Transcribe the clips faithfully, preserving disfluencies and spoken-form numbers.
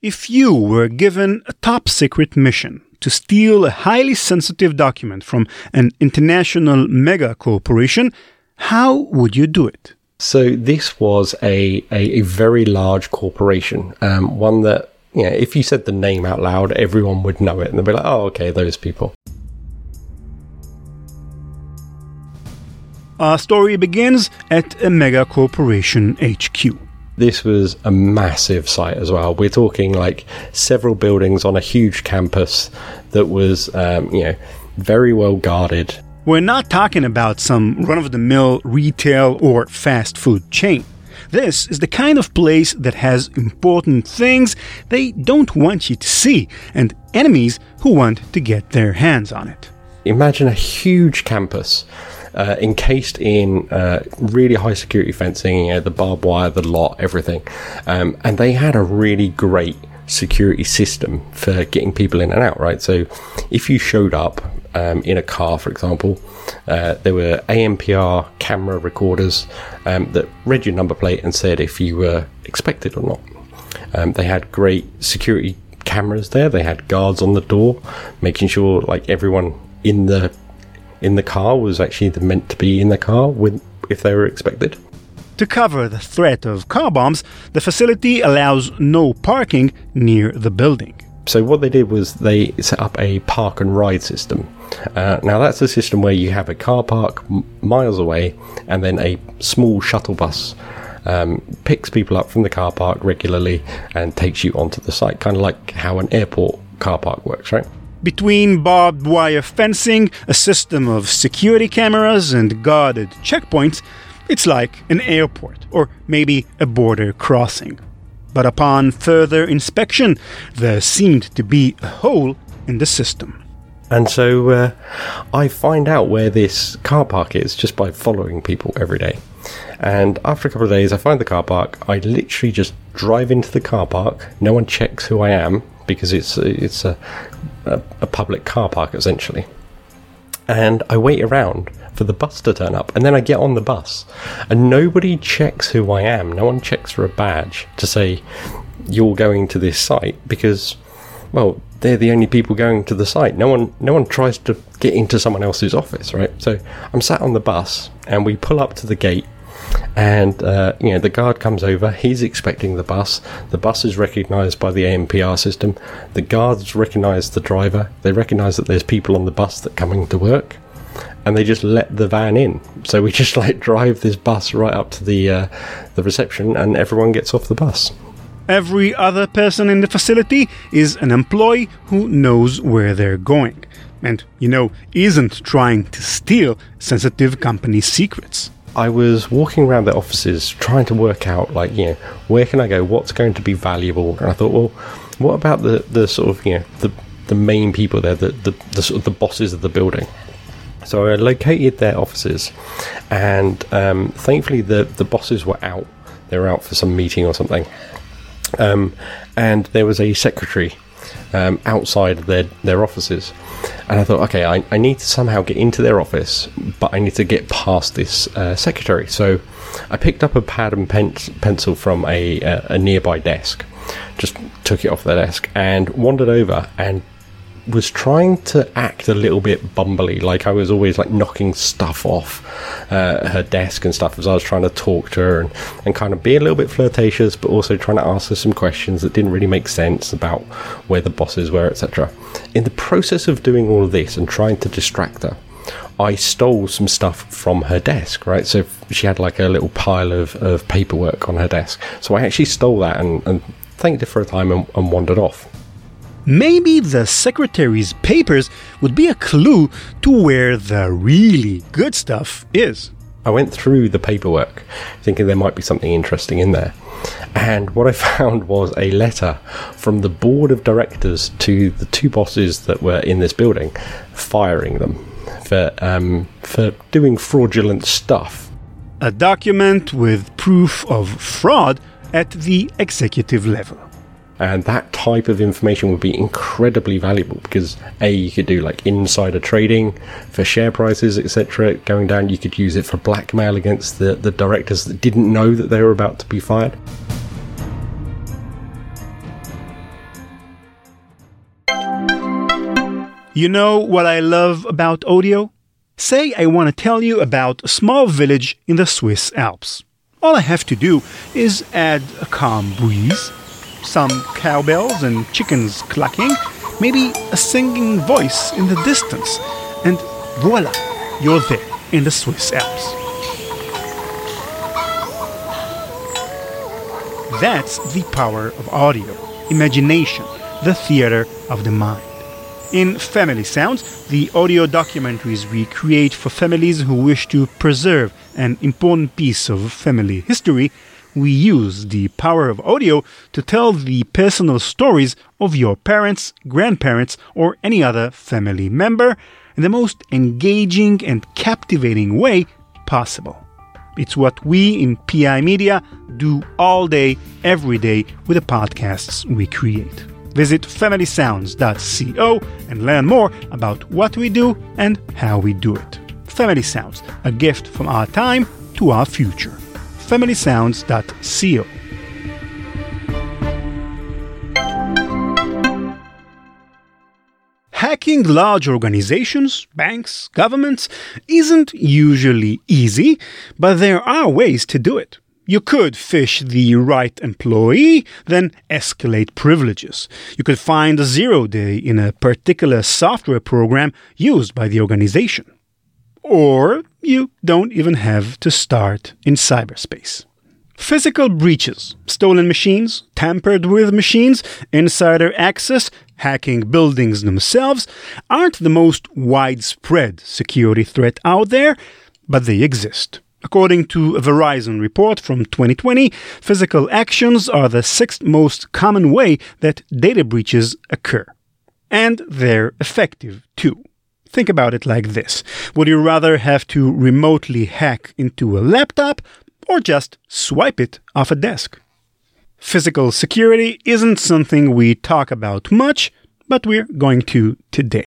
If you were given a top-secret mission to steal a highly sensitive document from an international mega-corporation, how would you do it? So this was a, a, a very large corporation, um, one that, you know, if you said the name out loud, everyone would know it, and they'd be like, oh, okay, those people. Our story begins at a mega corporation H Q. This was a massive site as well. We're talking like several buildings on a huge campus that was, um, you know, very well guarded. We're not talking about some run-of-the-mill retail or fast food chain. This is the kind of place that has important things they don't want you to see and enemies who want to get their hands on it. Imagine a huge campus uh, encased in uh, really high security fencing, you know, the barbed wire, the lot, everything. Um, and they had a really great security system for getting people in and out, right? So if you showed up um, in a car, for example, uh, there were A M P R camera recorders um, that read your number plate and said if you were expected or not. Um, they had great security cameras there. They had guards on the door, making sure like everyone in the in the car was actually meant to be in the car with if they were expected. To cover the threat of car bombs, the facility allows no parking near the building. So what they did was they set up a park and ride system. Uh, now that's a system where you have a car park m- miles away and then a small shuttle bus um, picks people up from the car park regularly and takes you onto the site, kind of like how an airport car park works, right? Between barbed wire fencing, a system of security cameras and guarded checkpoints, it's like an airport, or maybe a border crossing. But upon further inspection, there seemed to be a hole in the system. And so uh, I find out where this car park is just by following people every day. And after a couple of days, I find the car park. I literally just drive into the car park. No one checks who I am because it's, it's a, a, a public car park, essentially. And I wait around for the bus to turn up, and then I get on the bus, and nobody checks who I am. No one checks for a badge to say you're going to this site because, well, they're the only people going to the site. No one, no one tries to get into someone else's office, right? So I'm sat on the bus, and we pull up to the gate, and uh, you know the guard comes over. He's expecting the bus. The bus is recognised by the A M P R system. The guards recognise the driver. They recognise that there's people on the bus that are coming to work. And they just let the van in. So we just like drive this bus right up to the uh, the reception and everyone gets off the bus. Every other person in the facility is an employee who knows where they're going. And, you know, isn't trying to steal sensitive company secrets. I was walking around the offices trying to work out, like, you know, where can I go? What's going to be valuable? And I thought, well, what about the, the sort of, you know, the, the main people there, the, the, the sort of the bosses of the building? So I located their offices, and um, thankfully the, the bosses were out. They were out for some meeting or something. Um, and there was a secretary um, outside their, their offices. And I thought, okay, I, I need to somehow get into their office, but I need to get past this uh, secretary. So I picked up a pad and pen- pencil from a, uh, a nearby desk, just took it off their desk and wandered over and was trying to act a little bit bumbly, like I was always like knocking stuff off uh, her desk and stuff as I was trying to talk to her and, and kind of be a little bit flirtatious, but also trying to ask her some questions that didn't really make sense about where the bosses were, et cetera. In the process of doing all of this and trying to distract her, I stole some stuff from her desk, right? So she had like a little pile of, of paperwork on her desk. So I actually stole that and, and thanked her for a time and, and wandered off. Maybe the secretary's papers would be a clue to where the really good stuff is. I went through the paperwork, thinking there might be something interesting in there. And what I found was a letter from the board of directors to the two bosses that were in this building, firing them for, um, for doing fraudulent stuff. A document with proof of fraud at the executive level. And that type of information would be incredibly valuable because, A, you could do like insider trading for share prices, et cetera, going down. You could use it for blackmail against the, the directors that didn't know that they were about to be fired. You know what I love about audio? Say I want to tell you about a small village in the Swiss Alps. All I have to do is add a calm breeze, some cowbells and chickens clucking, maybe a singing voice in the distance, and voila, you're there in the Swiss Alps. That's the power of audio, imagination, the theater of the mind. In Family Sounds, the audio documentaries we create for families who wish to preserve an important piece of family history, we use the power of audio to tell the personal stories of your parents, grandparents, or any other family member in the most engaging and captivating way possible. It's what we in P I Media do all day, every day with the podcasts we create. Visit Family Sounds dot co and learn more about what we do and how we do it. Family Sounds, a gift from our time to our future. Family Sounds dot co. Hacking large organizations, banks, governments isn't usually easy, but there are ways to do it. You could phish the right employee, then escalate privileges. You could find a zero day in a particular software program used by the organization. Or you don't even have to start in cyberspace. Physical breaches, stolen machines, tampered with machines, insider access, hacking buildings themselves aren't the most widespread security threat out there, but they exist. According to a Verizon report from twenty twenty, physical actions are the sixth most common way that data breaches occur. And they're effective, too. Think about it like this. Would you rather have to remotely hack into a laptop or just swipe it off a desk? Physical security isn't something we talk about much, but we're going to today.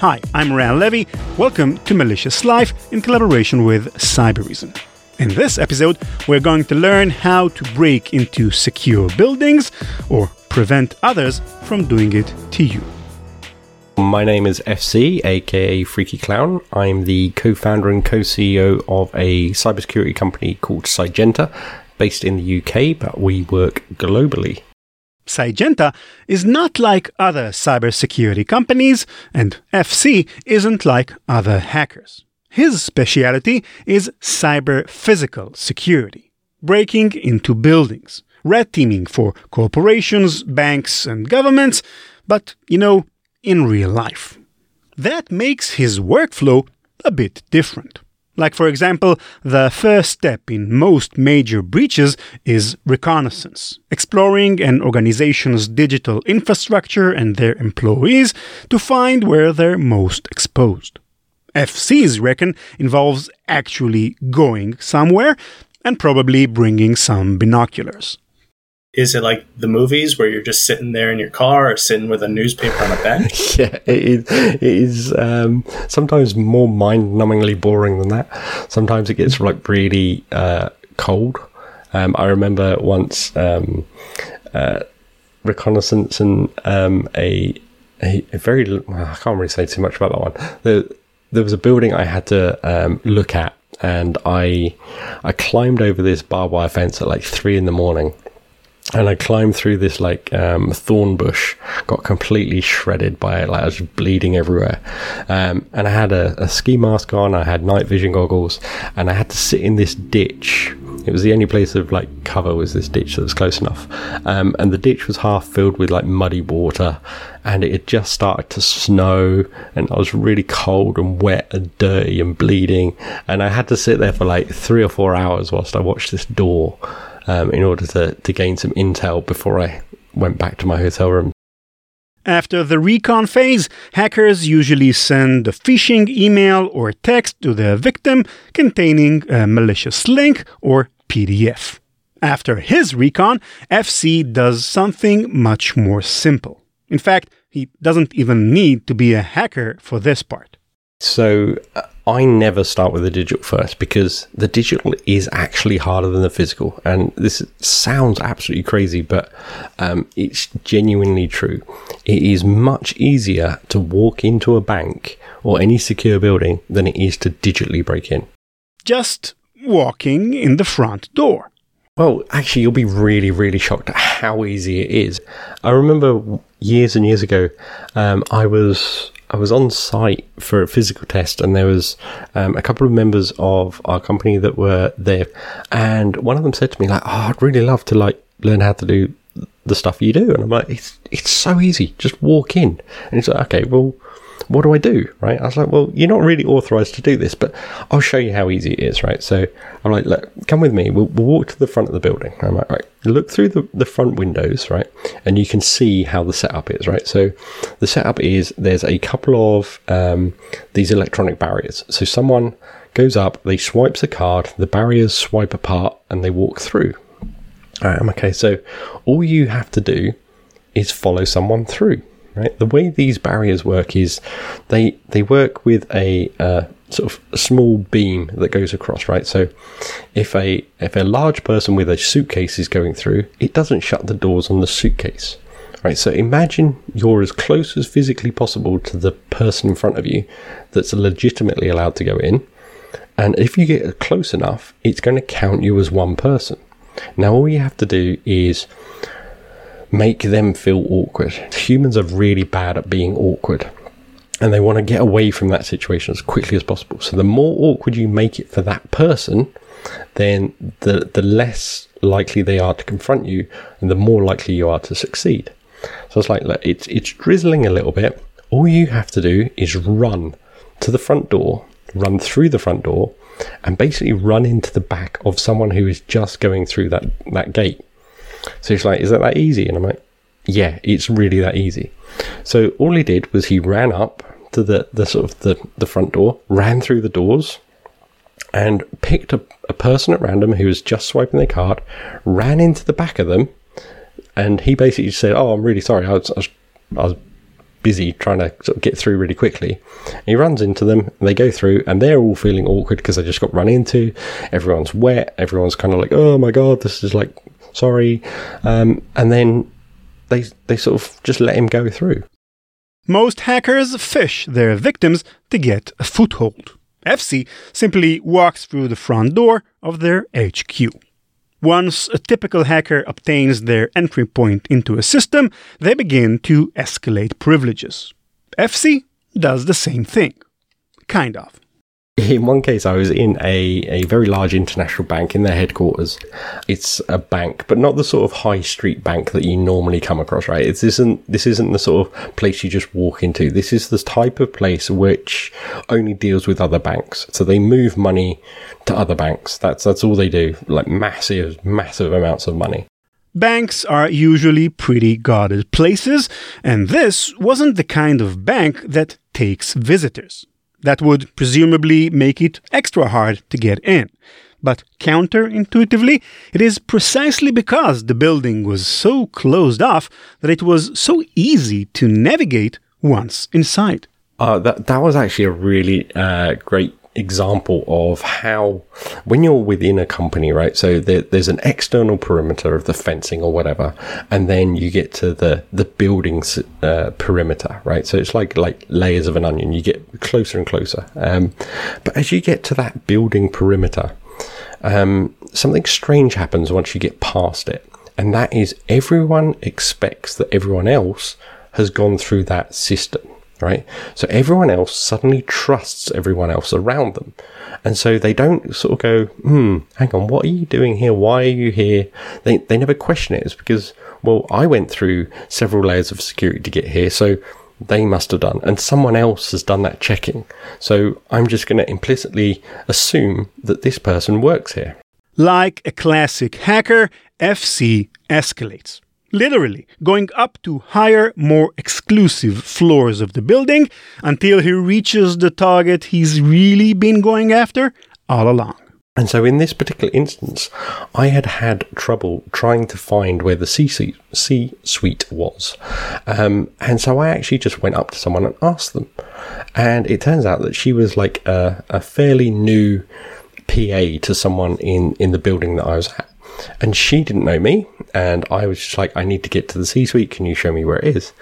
Hi, I'm Rael Levy. Welcome to Malicious Life in collaboration with Cybereason. In this episode, we're going to learn how to break into secure buildings or prevent others from doing it to you. My name is F C, aka Freaky Clown. I'm the co-founder and co-C E O of a cybersecurity company called Cygenta, based in the U K, but we work globally. Cygenta is not like other cybersecurity companies, and F C isn't like other hackers. His specialty is cyber physical security, breaking into buildings, red teaming for corporations, banks, and governments, but, you know, in real life. That makes his workflow a bit different. Like, for example, the first step in most major breaches is reconnaissance, exploring an organization's digital infrastructure and their employees to find where they're most exposed. F C's reckon involves actually going somewhere and probably bringing some binoculars. Is it like the movies where you're just sitting there in your car or sitting with a newspaper on a bench? Yeah, it is, it is um, sometimes more mind-numbingly boring than that. Sometimes it gets like really uh, cold. Um, I remember once um, uh, reconnaissance and um, a, a a very I can't really say too much about that one. There, there was a building I had to um, look at, and I I climbed over this barbed wire fence at like three in the morning. And I climbed through this, like, um, thorn bush, got completely shredded by it, like, I was bleeding everywhere. Um, and I had a, a ski mask on, I had night vision goggles, and I had to sit in this ditch. It was the only place of, like, cover was this ditch that was close enough. Um, and the ditch was half filled with, like, muddy water, and it had just started to snow, and I was really cold and wet and dirty and bleeding. And I had to sit there for, like, three or four hours whilst I watched this door. Um, in order to, to gain some intel before I went back to my hotel room. After the recon phase, hackers usually send a phishing email or text to their victim containing a malicious link or P D F. After his recon, F C does something much more simple. In fact, he doesn't even need to be a hacker for this part. So... Uh, I never start with the digital first, because the digital is actually harder than the physical. And this sounds absolutely crazy, but um, it's genuinely true. It is much easier to walk into a bank or any secure building than it is to digitally break in. Just walking in the front door. Well, actually, you'll be really, really shocked at how easy it is. I remember years and years ago, um, I was... I was on site for a physical test, and there was um, a couple of members of our company that were there, and one of them said to me, like, oh, I'd really love to, like, learn how to do the stuff you do. And I'm like, it's it's so easy. Just walk in. And he's like, okay, well, what do I do, right? I was like, well, you're not really authorized to do this, but I'll show you how easy it is, right? So I'm like, look, come with me. We'll, we'll walk to the front of the building. I'm like, right, look through the, the front windows, right? And you can see how the setup is, right? So the setup is there's a couple of um, these electronic barriers. So someone goes up, they swipes a card, the barriers swipe apart, and they walk through. All right, I'm okay. So all you have to do is follow someone through. Right. The way these barriers work is they they work with a uh, sort of a small beam that goes across, right? So if a if a large person with a suitcase is going through, it doesn't shut the doors on the suitcase, right? So imagine you're as close as physically possible to the person in front of you that's legitimately allowed to go in, and if you get close enough, it's going to count you as one person. Now all you have to do is make them feel awkward. Humans are really bad at being awkward, and they want to get away from that situation as quickly as possible. So the more awkward you make it for that person, then the the less likely they are to confront you, and the more likely you are to succeed. So it's like, look, it's it's drizzling a little bit. All you have to do is run to the front door, run through the front door, and basically run into the back of someone who is just going through that that gate. So he's like, is that that easy? And I'm like, yeah, it's really that easy. So all he did was he ran up to the, the sort of the, the front door, ran through the doors, and picked a, a person at random who was just swiping their card, ran into the back of them, and he basically said, oh, I'm really sorry, I was, I was, I was busy trying to sort of get through really quickly. And he runs into them, and they go through, and they're all feeling awkward because they just got run into, everyone's wet, everyone's kind of like, oh my God, this is like... sorry, um, and then they they sort of just let him go through. Most hackers fish their victims to get a foothold. F C simply walks through the front door of their H Q. Once a typical hacker obtains their entry point into a system, they begin to escalate privileges. F C does the same thing. Kind of. In one case, I was in a, a very large international bank in their headquarters. It's a bank, but not the sort of high street bank that you normally come across, right? It's isn't, this isn't the sort of place you just walk into. This is the type of place which only deals with other banks. So they move money to other banks. That's, that's all they do, like massive, massive amounts of money. Banks are usually pretty guarded places, and this wasn't the kind of bank that takes visitors. That would presumably make it extra hard to get in. But counterintuitively, it is precisely because the building was so closed off that it was so easy to navigate once inside. Uh, that, that was actually a really uh, great example of how, when you're within a company, right? So there, there's an external perimeter of the fencing or whatever, and then you get to the the building's uh, perimeter, right? So it's like like layers of an onion. You get closer and closer, um, but as you get to that building perimeter, um, something strange happens once you get past it, and that is everyone expects that everyone else has gone through that system. Right? So everyone else suddenly trusts everyone else around them. And so they don't sort of go, hmm, hang on, what are you doing here? Why are you here? They they never question it. It's because, well, I went through several layers of security to get here, so they must have done. And someone else has done that checking. So I'm just going to implicitly assume that this person works here. Like a classic hacker, F C escalates. Literally, going up to higher, more exclusive floors of the building until he reaches the target he's really been going after all along. And so in this particular instance, I had had trouble trying to find where the C-suite was. Um, and so I actually just went up to someone and asked them. And it turns out that she was like a, a fairly new P A to someone in, in the building that I was at. And she didn't know me. And I was just like, I need to get to the C-suite. Can you show me where it is?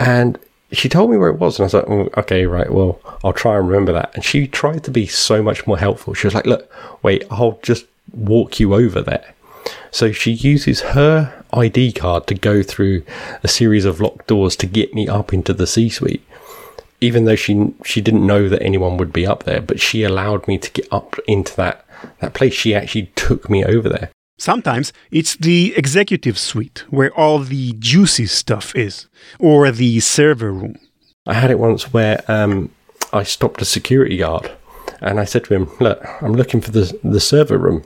And she told me where it was, and I was like, oh, okay, right, well, I'll try and remember that. And she tried to be so much more helpful. She was like, look, wait, I'll just walk you over there. So she uses her I D card to go through a series of locked doors to get me up into the C-suite, even though she she didn't know that anyone would be up there, but she allowed me to get up into that, that place. She actually took me over there. Sometimes it's the executive suite where all the juicy stuff is, or the server room. I had it once where um, I stopped a security guard and I said to him, look, I'm looking for the, the server room.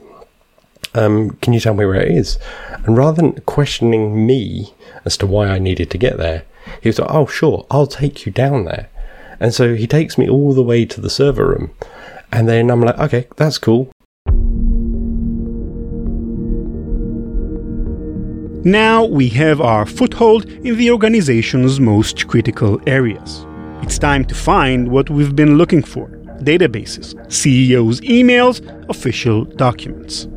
Um, can you tell me where it is? And rather than questioning me as to why I needed to get there, he was like, oh, sure, I'll take you down there. And so he takes me all the way to the server room. And then I'm like, okay, that's cool. Now we have our foothold in the organization's most critical areas. It's time to find what we've been looking for: databases, C E Os' emails, official documents.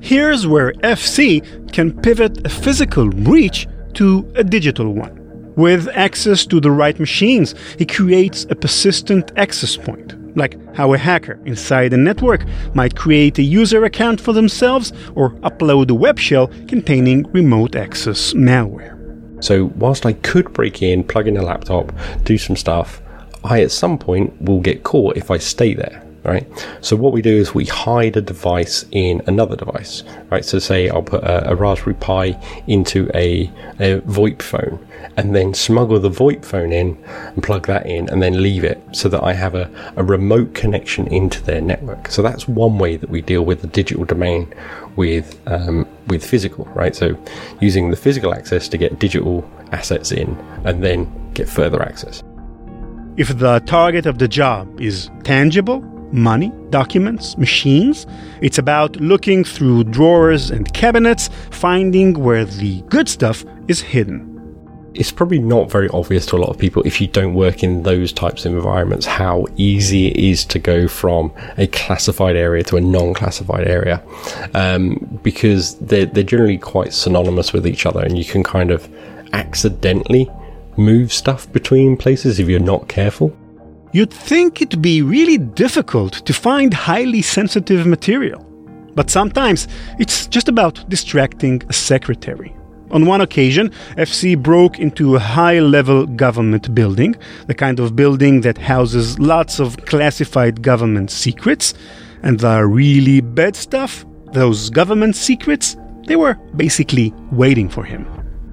Here's where F C can pivot a physical breach to a digital one. With access to the right machines, he creates a persistent access point, like how a hacker inside a network might create a user account for themselves or upload a web shell containing remote access malware. So whilst I could break in, plug in a laptop, do some stuff, I at some point will get caught if I stay there, right? So what we do is we hide a device in another device, right? So say I'll put a, a Raspberry Pi into a, a VoIP phone and then smuggle the VoIP phone in and plug that in and then leave it so that I have a, a remote connection into their network. So that's one way that we deal with the digital domain with um, with physical, right? So using the physical access to get digital assets in and then get further access. If the target of the job is tangible, money, documents, machines, it's about looking through drawers and cabinets, finding where the good stuff is hidden. It's probably not very obvious to a lot of people if you don't work in those types of environments how easy it is to go from a classified area to a non-classified area, um, because they're, they're generally quite synonymous with each other, and you can kind of accidentally move stuff between places if you're not careful. You'd think it'd be really difficult to find highly sensitive material. But sometimes it's just about distracting a secretary. On one occasion, F C broke into a high-level government building, the kind of building that houses lots of classified government secrets. And the really bad stuff, those government secrets, they were basically waiting for him.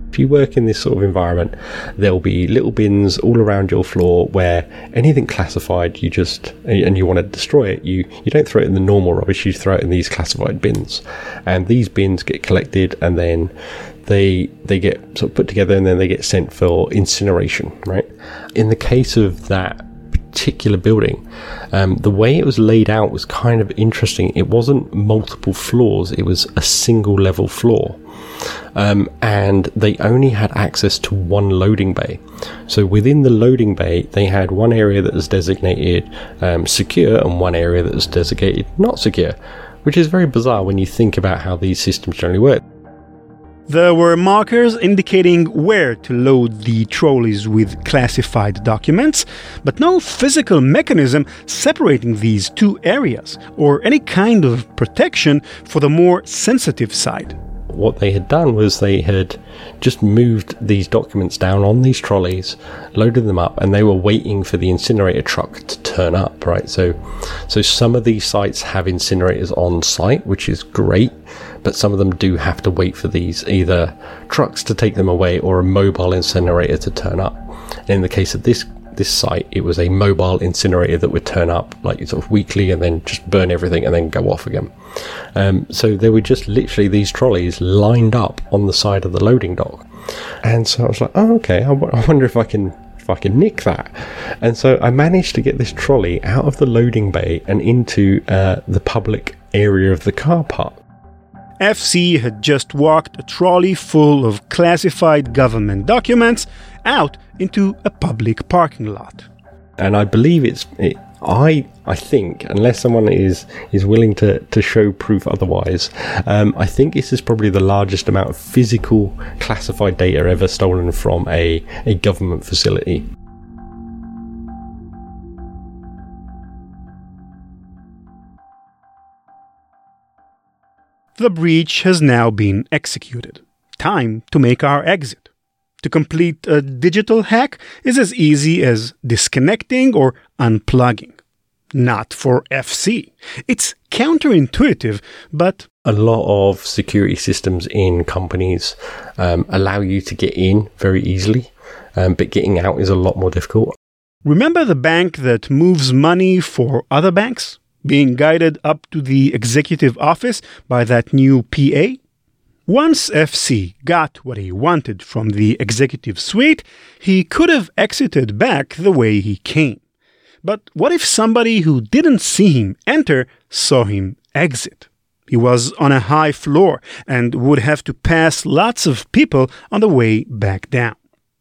If you work in this sort of environment, there'll be little bins all around your floor where anything classified, you just, and you want to destroy it, you, you don't throw it in the normal rubbish, you throw it in these classified bins. And these bins get collected and then they they get sort of put together and then they get sent for incineration, right? In the case of that particular building, um, the way it was laid out was kind of interesting. It wasn't multiple floors, it was a single level floor. Um, and they only had access to one loading bay. So within the loading bay, they had one area that was designated um, secure and one area that was designated not secure, which is very bizarre when you think about how these systems generally work. There were markers indicating where to load the trolleys with classified documents, but no physical mechanism separating these two areas or any kind of protection for the more sensitive side. What they had done was they had just moved these documents down on these trolleys, loaded them up, and they were waiting for the incinerator truck to turn up, right? So so some of these sites have incinerators on site, which is great, but some of them do have to wait for these either trucks to take them away or a mobile incinerator to turn up. And in the case of this this site, it was a mobile incinerator that would turn up like sort of weekly and then just burn everything and then go off again. Um, so there were just literally these trolleys lined up on the side of the loading dock. And so I was like, oh, okay, I, w- I wonder if I can if I can nick that. And so I managed to get this trolley out of the loading bay and into uh, the public area of the car park. F C had just walked a trolley full of classified government documents out into a public parking lot. And I believe it's... It, I I think, unless someone is, is willing to, to show proof otherwise, um, I think this is probably the largest amount of physical classified data ever stolen from a, a government facility. The breach has now been executed. Time to make our exit. To complete a digital hack is as easy as disconnecting or unplugging. Not for F C. It's counterintuitive, but... A lot of security systems in companies um, allow you to get in very easily, um, but getting out is a lot more difficult. Remember the bank that moves money for other banks? Being guided up to the executive office by that new P A? Once F C got what he wanted from the executive suite, he could have exited back the way he came. But what if somebody who didn't see him enter saw him exit? He was on a high floor and would have to pass lots of people on the way back down.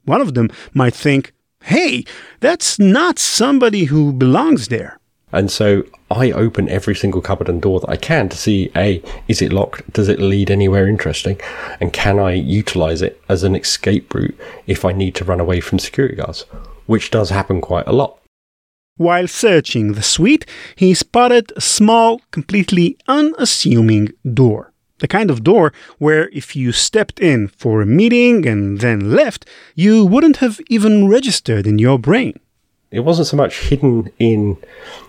One of them might think, hey, that's not somebody who belongs there. And so I open every single cupboard and door that I can to see, A, is it locked? Does it lead anywhere interesting? And can I utilize it as an escape route if I need to run away from security guards? Which does happen quite a lot. While searching the suite, he spotted a small, completely unassuming door. The kind of door where if you stepped in for a meeting and then left, you wouldn't have even registered in your brain. It wasn't so much hidden in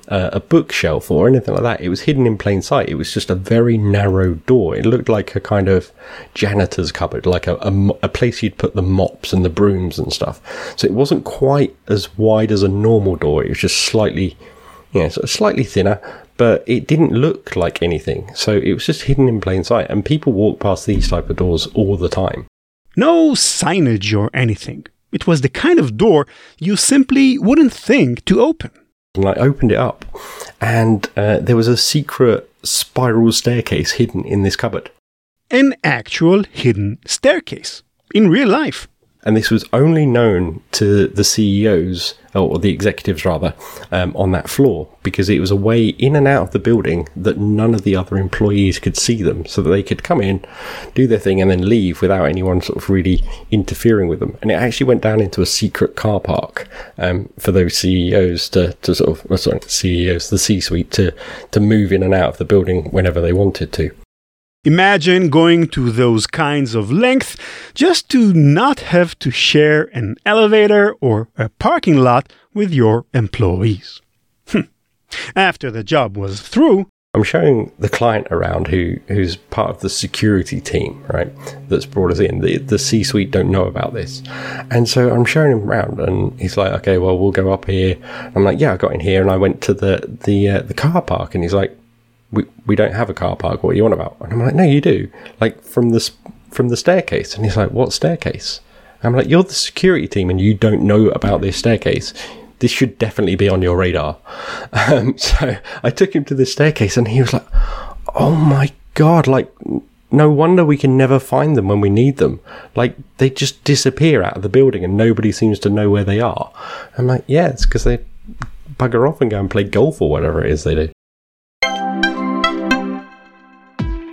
uh, a bookshelf or anything like that. It was hidden in plain sight. It was just a very narrow door. It looked like a kind of janitor's cupboard, like a, a, a place you'd put the mops and the brooms and stuff. So it wasn't quite as wide as a normal door. It was just slightly, you know, sort of slightly thinner, but it didn't look like anything. So it was just hidden in plain sight. And people walk past these type of doors all the time. No signage or anything. It was the kind of door you simply wouldn't think to open. And I opened it up, and uh, there was a secret spiral staircase hidden in this cupboard. An actual hidden staircase in real life. And this was only known to the C E Os, or the executives rather, um, on that floor, because it was a way in and out of the building that none of the other employees could see them, so that they could come in, do their thing, and then leave without anyone sort of really interfering with them. And it actually went down into a secret car park um, for those C E Os to, to sort of, well, sorry, C E Os, the C-suite, to, to move in and out of the building whenever they wanted to. Imagine going to those kinds of lengths just to not have to share an elevator or a parking lot with your employees. Hm. After the job was through... I'm showing the client around who, who's part of the security team, right, that's brought us in. The, the C-suite don't know about this. And so I'm showing him around, and he's like, okay, well, we'll go up here. I'm like, yeah, I got in here, and I went to the, the, uh, the car park, and he's like, We we don't have a car park. What are you on about? And I'm like, no, you do. Like from the from the staircase. And he's like, what staircase? And I'm like, you're the security team, and you don't know about this staircase. This should definitely be on your radar. Um, so I took him to this staircase, and he was like, oh my god! Like, no wonder we can never find them when we need them. Like, they just disappear out of the building, and nobody seems to know where they are. I'm like, yeah, it's because they bugger off and go and play golf or whatever it is they do.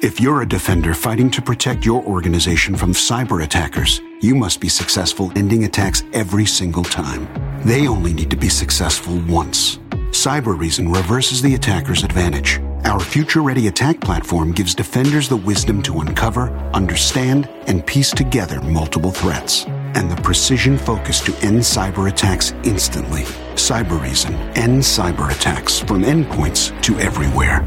If you're a defender fighting to protect your organization from cyber attackers, you must be successful ending attacks every single time. They only need to be successful once. Cybereason reverses the attacker's advantage. Our future-ready attack platform gives defenders the wisdom to uncover, understand, and piece together multiple threats, and the precision focus to end cyber attacks instantly. Cybereason ends cyber attacks from endpoints to everywhere.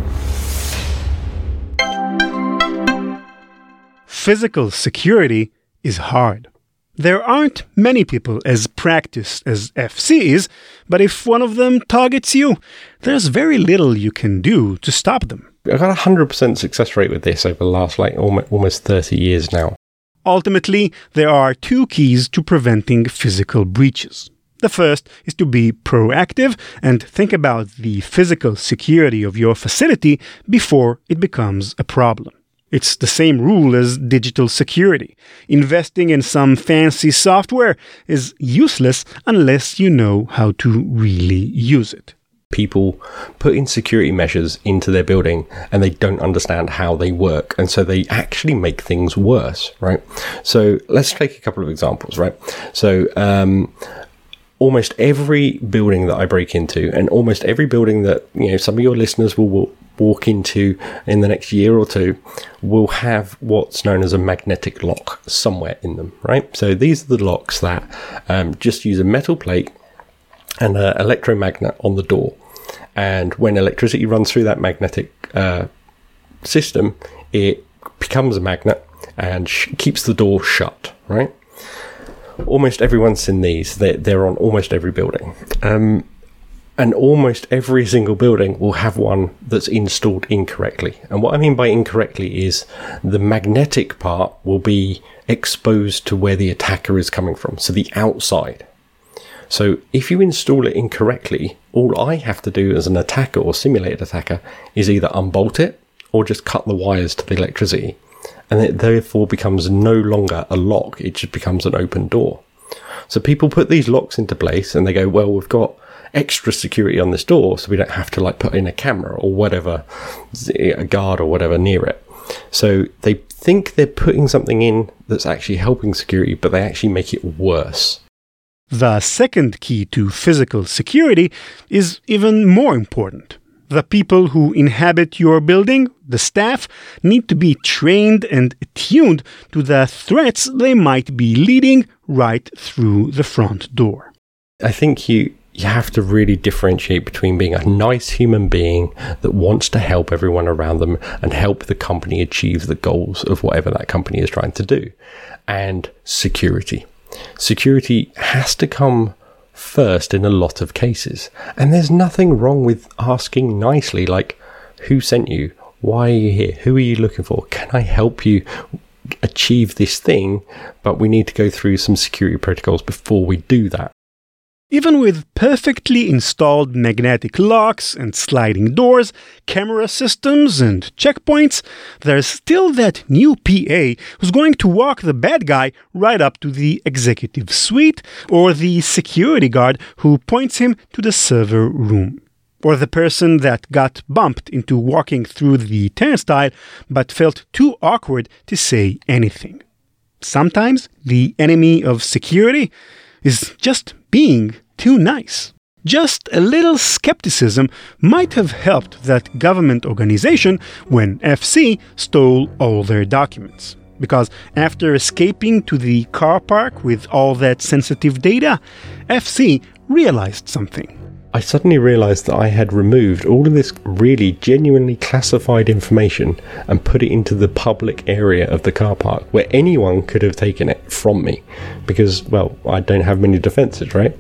Physical security is hard. There aren't many people as practiced as F C is, but if one of them targets you, there's very little you can do to stop them. I've got a one hundred percent success rate with this over the last like almost thirty years now. Ultimately, there are two keys to preventing physical breaches. The first is to be proactive and think about the physical security of your facility before it becomes a problem. It's the same rule as digital security. Investing in some fancy software is useless unless you know how to really use it. People put in security measures into their building and they don't understand how they work, and so they actually make things worse, right? So let's take a couple of examples, right? So um, almost every building that I break into, and almost every building that, you know, some of your listeners will, will walk into in the next year or two will have what's known as a magnetic lock somewhere in them, right? So these are the locks that um, just use a metal plate and an electromagnet on the door. And when electricity runs through that magnetic uh, system, it becomes a magnet and sh- keeps the door shut, right? Almost everyone's in these. They're, they're on almost every building. Um, and almost every single building will have one that's installed incorrectly. And what I mean by incorrectly is the magnetic part will be exposed to where the attacker is coming from, so the outside. So if you install it incorrectly, all I have to do as an attacker or simulated attacker is either unbolt it or just cut the wires to the electricity. And it therefore becomes no longer a lock, it just becomes an open door. So people put these locks into place and they go, well, we've got extra security on this door, so we don't have to like put in a camera or whatever, a guard or whatever near it. So they think they're putting something in that's actually helping security, but they actually make it worse. The second key to physical security is even more important. The people who inhabit your building, the staff, need to be trained and attuned to the threats they might be leading right through the front door. I think you, you have to really differentiate between being a nice human being that wants to help everyone around them and help the company achieve the goals of whatever that company is trying to do, and security. Security has to come first in a lot of cases. And there's nothing wrong with asking nicely, like, who sent you? Why are you here? Who are you looking for? Can I help you achieve this thing? But we need to go through some security protocols before we do that. Even with perfectly installed magnetic locks and sliding doors, camera systems and checkpoints, there's still that new P A who's going to walk the bad guy right up to the executive suite, or the security guard who points him to the server room, or the person that got bumped into walking through the turnstile but felt too awkward to say anything. Sometimes the enemy of security is just being too nice. Just a little skepticism might have helped that government organization when F C stole all their documents. Because after escaping to the car park with all that sensitive data, F C realized something. I suddenly realized that I had removed all of this really genuinely classified information and put it into the public area of the car park where anyone could have taken it from me because, well, I don't have many defenses, right?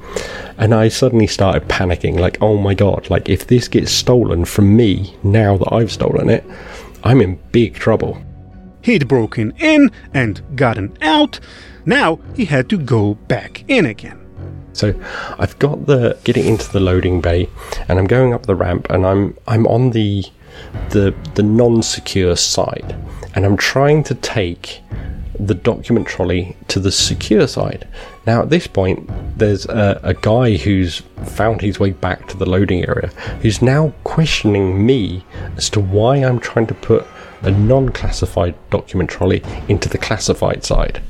And I suddenly started panicking, like, oh my God, like if this gets stolen from me now that I've stolen it, I'm in big trouble. He'd broken in and gotten out. Now he had to go back in again. So I've got the getting into the loading bay and I'm going up the ramp and I'm I'm on the the the non-secure side and I'm trying to take the document trolley to the secure side. Now at this point there's a, a guy who's found his way back to the loading area who's now questioning me as to why I'm trying to put a non-classified document trolley into the classified side.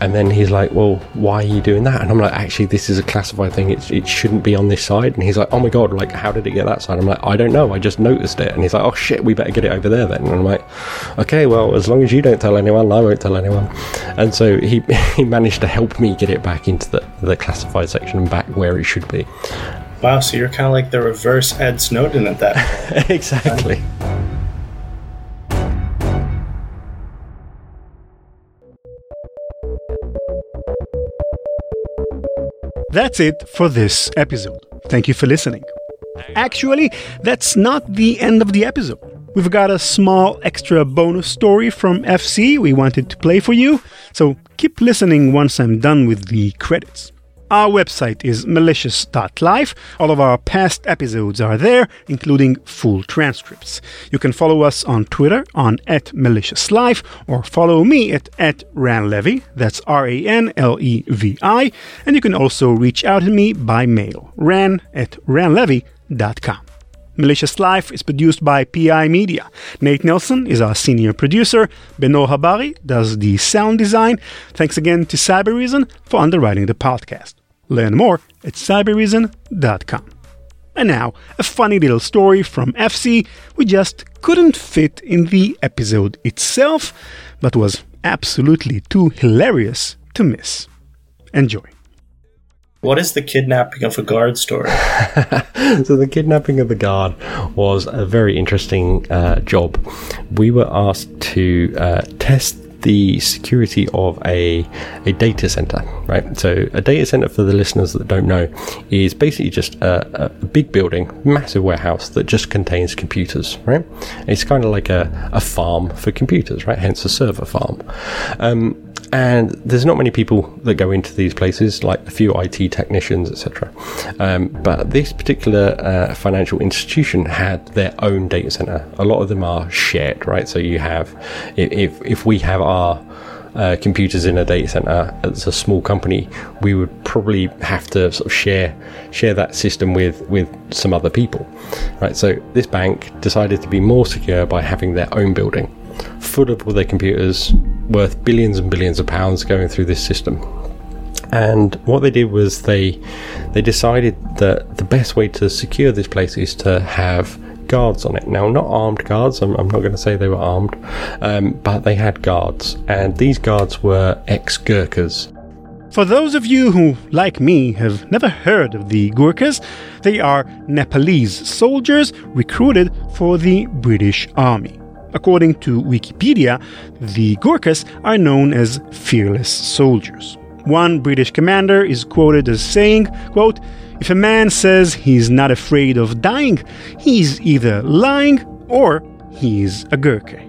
And then he's like, well, why are you doing that? And I'm like, actually, this is a classified thing. It's, it shouldn't be on this side. And he's like, oh my God, like, how did it get that side? I'm like, I don't know. I just noticed it. And he's like, oh shit, we better get it over there then. And I'm like, okay, well, as long as you don't tell anyone, I won't tell anyone. And so he he managed to help me get it back into the, the classified section and back where it should be. Wow, so you're kind of like the reverse Ed Snowden at that point. Exactly. That's it for this episode. Thank you for listening. Actually, that's not the end of the episode. We've got a small extra bonus story from F C we wanted to play for you, so keep listening once I'm done with the credits. Our website is malicious dot life. All of our past episodes are there, including full transcripts. You can follow us on Twitter on at maliciouslife, or follow me at at Rael Levy. That's R A N L E V I. And you can also reach out to me by mail, ran at ranlevy dot com. Malicious Life is produced by P I Media. Nate Nelson is our senior producer. Benor Habari does the sound design. Thanks again to Cybereason for underwriting the podcast. Learn more at cybereason dot com. And now, a funny little story from F C we just couldn't fit in the episode itself, but was absolutely too hilarious to miss. Enjoy. What is the kidnapping of a guard story? So the kidnapping of the guard was a very interesting uh, job. We were asked to uh, test the security of a a data center, right? So a data center, for the listeners that don't know, is basically just a, a big building, massive warehouse that just contains computers, right? It's kind of like a, a farm for computers, right? Hence a server farm. Um, and there's not many people that go into these places, like a few I T technicians, et cetera. Um, but this particular uh, financial institution had their own data center. A lot of them are shared, right? So you have, if if we have our uh, computers in a data center as a small company, we would probably have to sort of share share that system with with some other people, right? So this bank decided to be more secure by having their own building full of all their computers, worth billions and billions of pounds going through this system. And what they did was they they decided that the best way to secure this place is to have guards on it. Now, not armed guards, I'm, I'm not going to say they were armed, um, but they had guards, and these guards were ex-Gurkhas. For those of you who, like me, have never heard of the Gurkhas, they are Nepalese soldiers recruited for the British Army. According to Wikipedia, the Gurkhas are known as fearless soldiers. One British commander is quoted as saying, quote, "If a man says he's not afraid of dying, he's either lying or he's a Gurkha."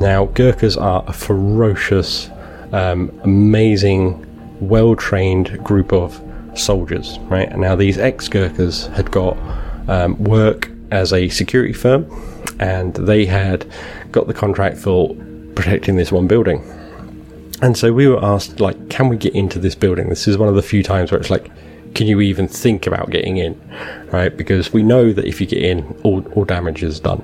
Now, Gurkhas are a ferocious, um, amazing, well-trained group of soldiers, right? Now, these ex-Gurkhas had got um, work as a security firm, and they had got the contract for protecting this one building. And so we were asked, like, can we get into this building? This is one of the few times where it's like, can you even think about getting in, right? Because we know that if you get in, all, all damage is done.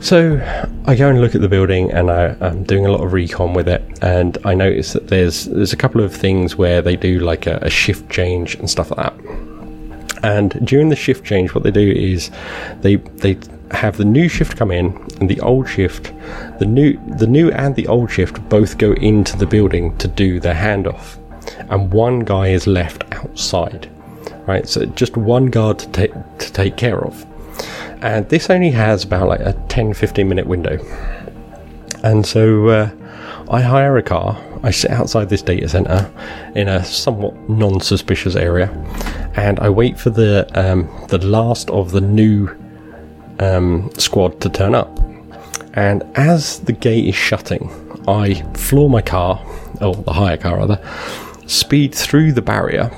So I go and look at the building, and I, I'm doing a lot of recon with it, and I notice that there's there's a couple of things where they do like a, a shift change and stuff like that. And during the shift change, what they do is they they have the new shift come in, and the old shift, the new the new and the old shift both go into the building to do their handoff, and one guy is left outside, right? So just one guard to take to take care of, and this only has about like a ten fifteen minute window. And so uh, I hire a car. I sit outside this data center in a somewhat non-suspicious area, and I wait for the um, the last of the new um, squad to turn up. And as the gate is shutting, I floor my car, or the hire car rather, speed through the barrier,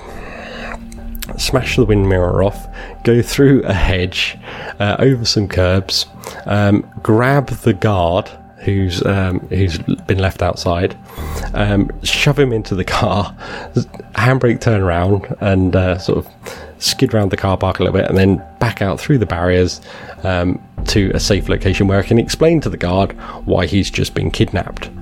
smash the wind mirror off, go through a hedge, uh, over some curbs, um, grab the guard who's um, who's been left outside, um, shove him into the car, handbrake turn around, and uh, sort of skid around the car park a little bit, and then back out through the barriers um, to a safe location where I can explain to the guard why he's just been kidnapped.